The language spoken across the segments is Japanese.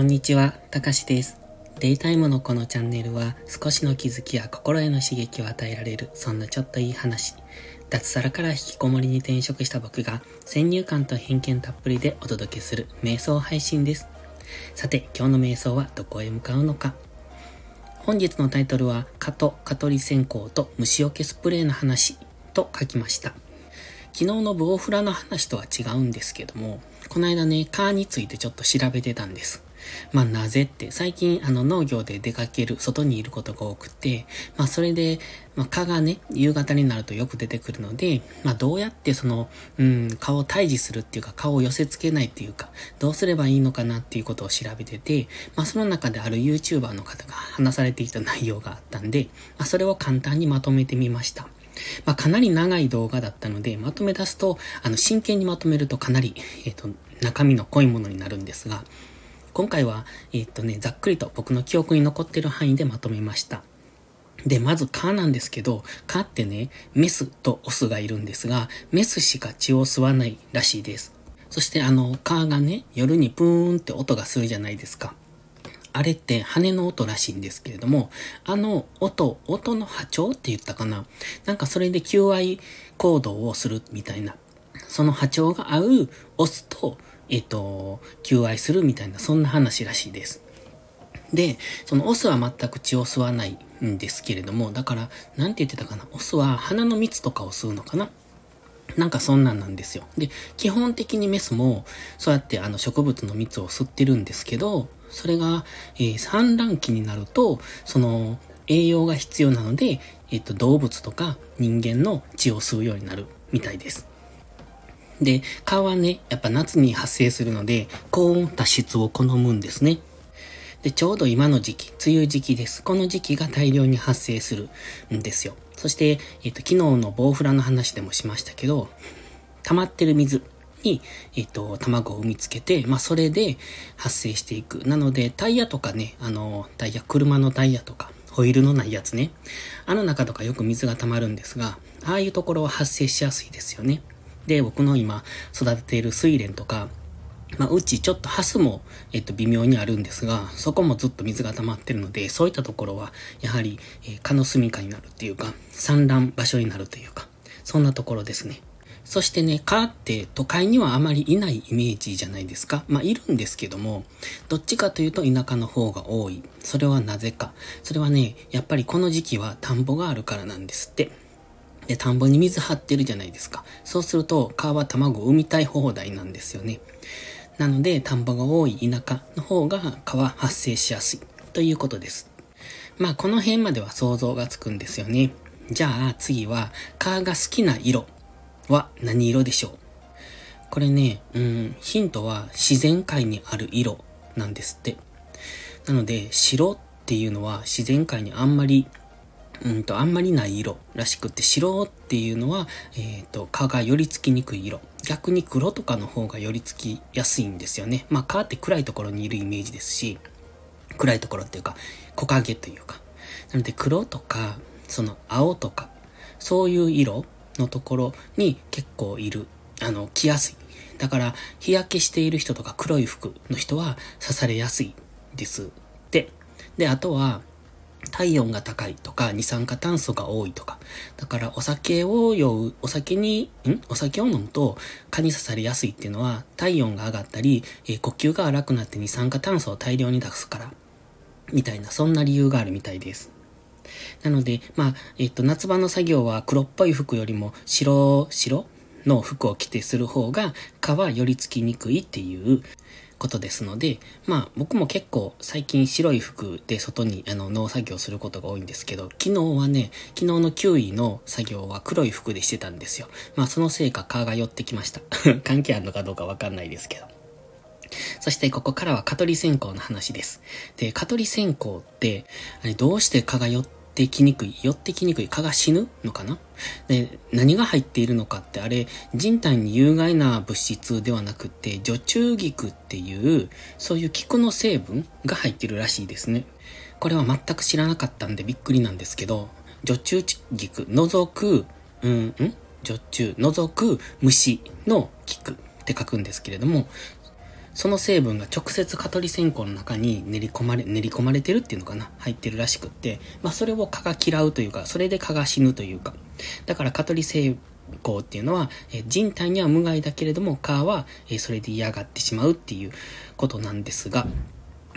こんにちは、たかしです。デイタイムのこのチャンネルは少しの気づきや心への刺激を与えられる、そんなちょっといい話。脱サラから引きこもりに転職した僕が先入観と偏見たっぷりでお届けする瞑想配信です。さて、今日の瞑想はどこへ向かうのか。本日のタイトルは蚊と蚊取り線香と虫除けスプレーの話と書きました。昨日のブオフラの話とは違うんですけども、この間ね、蚊についてちょっと調べてたんです。なぜって、最近農業で出かける、外にいることが多くて、それで、蚊がね、夕方になるとよく出てくるので、どうやって蚊を退治するっていうか、蚊を寄せ付けないっていうか、どうすればいいのかなっていうことを調べてて、その中である YouTuber の方が話されていた内容があったんで、それを簡単にまとめてみました。かなり長い動画だったので、まとめ出すと、真剣にまとめるとかなり、中身の濃いものになるんですが、今回は、ざっくりと僕の記憶に残ってる範囲でまとめました。で、まず蚊なんですけど、蚊ってね、メスとオスがいるんですが、メスしか血を吸わないらしいです。そして蚊がね、夜にプーンって音がするじゃないですか。あれって羽の音らしいんですけれども、音の波長って言ったかな？それで求愛行動をするみたいな。その波長が合うオスと、求愛するみたいな、そんな話らしいです。で、そのオスは全く血を吸わないんですけれども、だから、なんて言ってたかな？オスは花の蜜とかを吸うのかな？そんなんなんですよ。で、基本的にメスも、そうやって植物の蜜を吸ってるんですけど、それが、産卵期になると、その、栄養が必要なので、動物とか人間の血を吸うようになるみたいです。で、蚊はね、やっぱ夏に発生するので、高温多湿を好むんですね。で、ちょうど今の時期、梅雨時期です。この時期が大量に発生するんですよ。そして、昨日のボウフラの話でもしましたけど、溜まってる水に、卵を産みつけて、それで発生していく。なので、タイヤとかね、車のタイヤとか、ホイールのないやつね。中とかよく水が溜まるんですが、ああいうところは発生しやすいですよね。で、僕の今育てているスイレンとか、うちちょっとハスも、微妙にあるんですが、そこもずっと水が溜まってるので、そういったところは、やはり、蚊の住みかになるっていうか、産卵場所になるというか、そんなところですね。そしてね、蚊って都会にはあまりいないイメージじゃないですか。いるんですけども、どっちかというと田舎の方が多い。それはなぜか。それはね、やっぱりこの時期は田んぼがあるからなんですって。で、田んぼに水張ってるじゃないですか。そうすると、蚊は卵を産みたい放題なんですよね。なので、田んぼが多い田舎の方が蚊は発生しやすいということです。この辺までは想像がつくんですよね。じゃあ、次は、蚊が好きな色は何色でしょう？これね、ヒントは自然界にある色なんですって。なので、白っていうのは自然界にあんまりない色らしくって、白っていうのは、蚊が寄り付きにくい色。逆に黒とかの方が寄り付きやすいんですよね。蚊って暗いところにいるイメージですし、暗いところっていうか、木陰というか。なので黒とか、青とか、そういう色のところに結構来やすい。だから、日焼けしている人とか黒い服の人は刺されやすいですって。で、あとは、体温が高いとか、二酸化炭素が多いとか。だから、お酒を飲むと、蚊に刺されやすいっていうのは、体温が上がったり、呼吸が荒くなって二酸化炭素を大量に出すから。みたいな、そんな理由があるみたいです。なので、夏場の作業は黒っぽい服よりも白の服を着てする方が、蚊は寄り付きにくいっていうことですので、僕も結構最近白い服で外に農作業することが多いんですけど、昨日のキウイの作業は黒い服でしてたんですよ。そのせいか蚊が寄ってきました。関係あるのかどうかわかんないですけど。そしてここからは蚊取り線香の話です。で、蚊取り線香って、どうして蚊が寄ってきにくい蚊が死ぬのかな？で、何が入っているのかって、あれ人体に有害な物質ではなくて、除虫菊っていうそういう菊の成分が入ってるらしいですね。これは全く知らなかったんでびっくりなんですけど、除虫除く虫の菊って書くんですけれども、その成分が直接蚊取り線香の中に練り込まれてるっていうのかな、入ってるらしくって、まあそれを蚊が嫌うというか、それで蚊が死ぬというか、だから蚊取り線香っていうのは人体には無害だけれども蚊はそれで嫌がってしまうっていうことなんですが、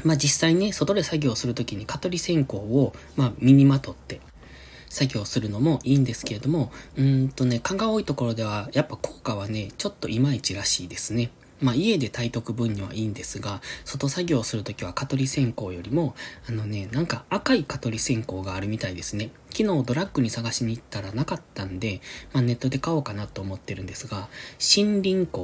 まあ実際に外で作業するときに蚊取り線香をまあ身にまとって作業するのもいいんですけれども、蚊が多いところではやっぱ効果はねちょっといまいちらしいですね。まあ家で炊いとく分にはいいんですが、外作業するときは蚊取り線香よりもなんか赤い蚊取り線香があるみたいですね。昨日ドラッグに探しに行ったらなかったんで、まあ、ネットで買おうかなと思ってるんですが、森林香、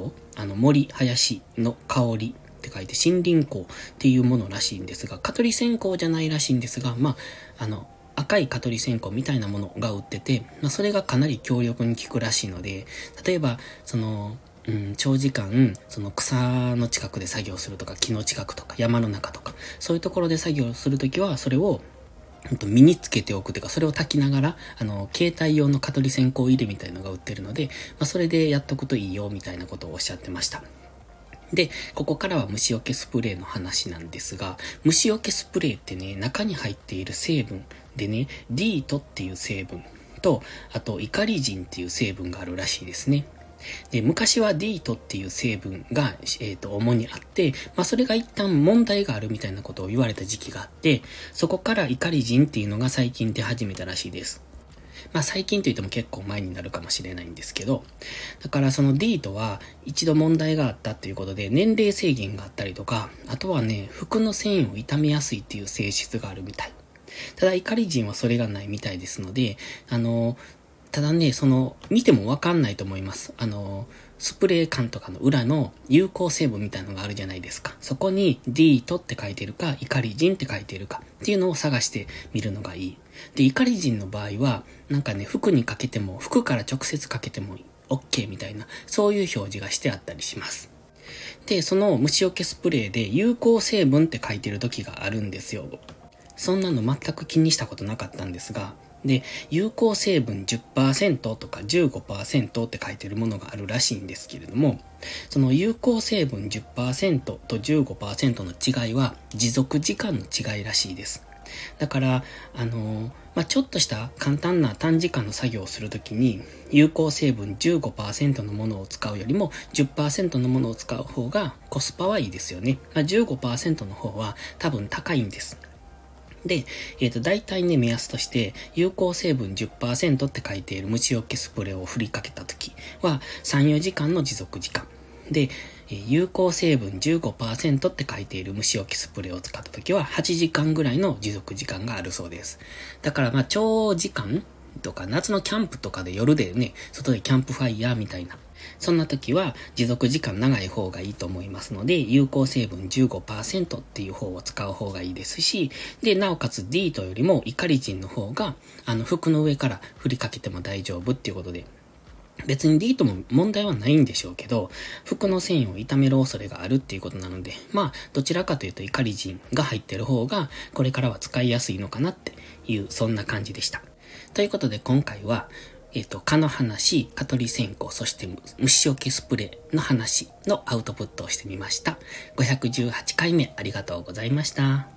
森林の香りって書いて森林香っていうものらしいんですが、蚊取り線香じゃないらしいんですが、まあ赤い蚊取り線香みたいなものが売ってて、まあ、それがかなり強力に効くらしいので、例えば長時間草の近くで作業するとか、木の近くとか山の中とか、そういうところで作業するときはそれを身につけておくというか、それを炊きながら携帯用の蚊取り線香入れみたいのが売ってるので、まあ、それでやっとくといいよみたいなことをおっしゃってました。で、ここからは虫除けスプレーの話なんですが、虫除けスプレーってね、中に入っている成分でね、ディートっていう成分と、あとイカリジンっていう成分があるらしいですね。で、昔はディートっていう成分が、主にあって、まあ、それが一旦問題があるみたいなことを言われた時期があって、そこからイカリジンっていうのが最近出始めたらしいです。まあ、最近といっても結構前になるかもしれないんですけど、だからその D とは一度問題があったということで、年齢制限があったりとか、あとはね、服の繊維を傷めやすいっていう性質があるみたい。ただイカリジンはそれがないみたいですので、ただね、見てもわかんないと思います。スプレー缶とかの裏の有効成分みたいなのがあるじゃないですか。そこに D とって書いてるか、イカリジンって書いてるかっていうのを探してみるのがいい。で、イカリジンの場合は、なんかね、服にかけても、服から直接かけても OK みたいな、そういう表示がしてあったりします。で、その虫除けスプレーで有効成分って書いてる時があるんですよ。そんなの全く気にしたことなかったんですが、で、有効成分 10% とか 15% って書いてるものがあるらしいんですけれども、その有効成分 10% と 15% の違いは持続時間の違いらしいです。だから、まあ、ちょっとした簡単な短時間の作業をするときに、有効成分 15% のものを使うよりも 10% のものを使う方がコスパはいいですよね。まあ、15% の方は多分高いんです。で、大体ね、目安として、有効成分 10% って書いている虫除けスプレーを振りかけたときは、3、4時間の持続時間。で、有効成分 15% って書いている虫除けスプレーを使ったときは、8時間ぐらいの持続時間があるそうです。だから、まあ、長時間とか、夏のキャンプとかで夜でね、外でキャンプファイヤーみたいな。そんな時は持続時間長い方がいいと思いますので、有効成分 15% っていう方を使う方がいいですし、で、なおかつ D とよりもイカリジンの方が、服の上から振りかけても大丈夫っていうことで、別に D とも問題はないんでしょうけど、服の繊維を傷める恐れがあるっていうことなので、まあ、どちらかというとイカリジンが入ってる方が、これからは使いやすいのかなっていう、そんな感じでした。ということで今回は、蚊の話、蚊取り線香、そして虫除けスプレーの話のアウトプットをしてみました。518回目ありがとうございました。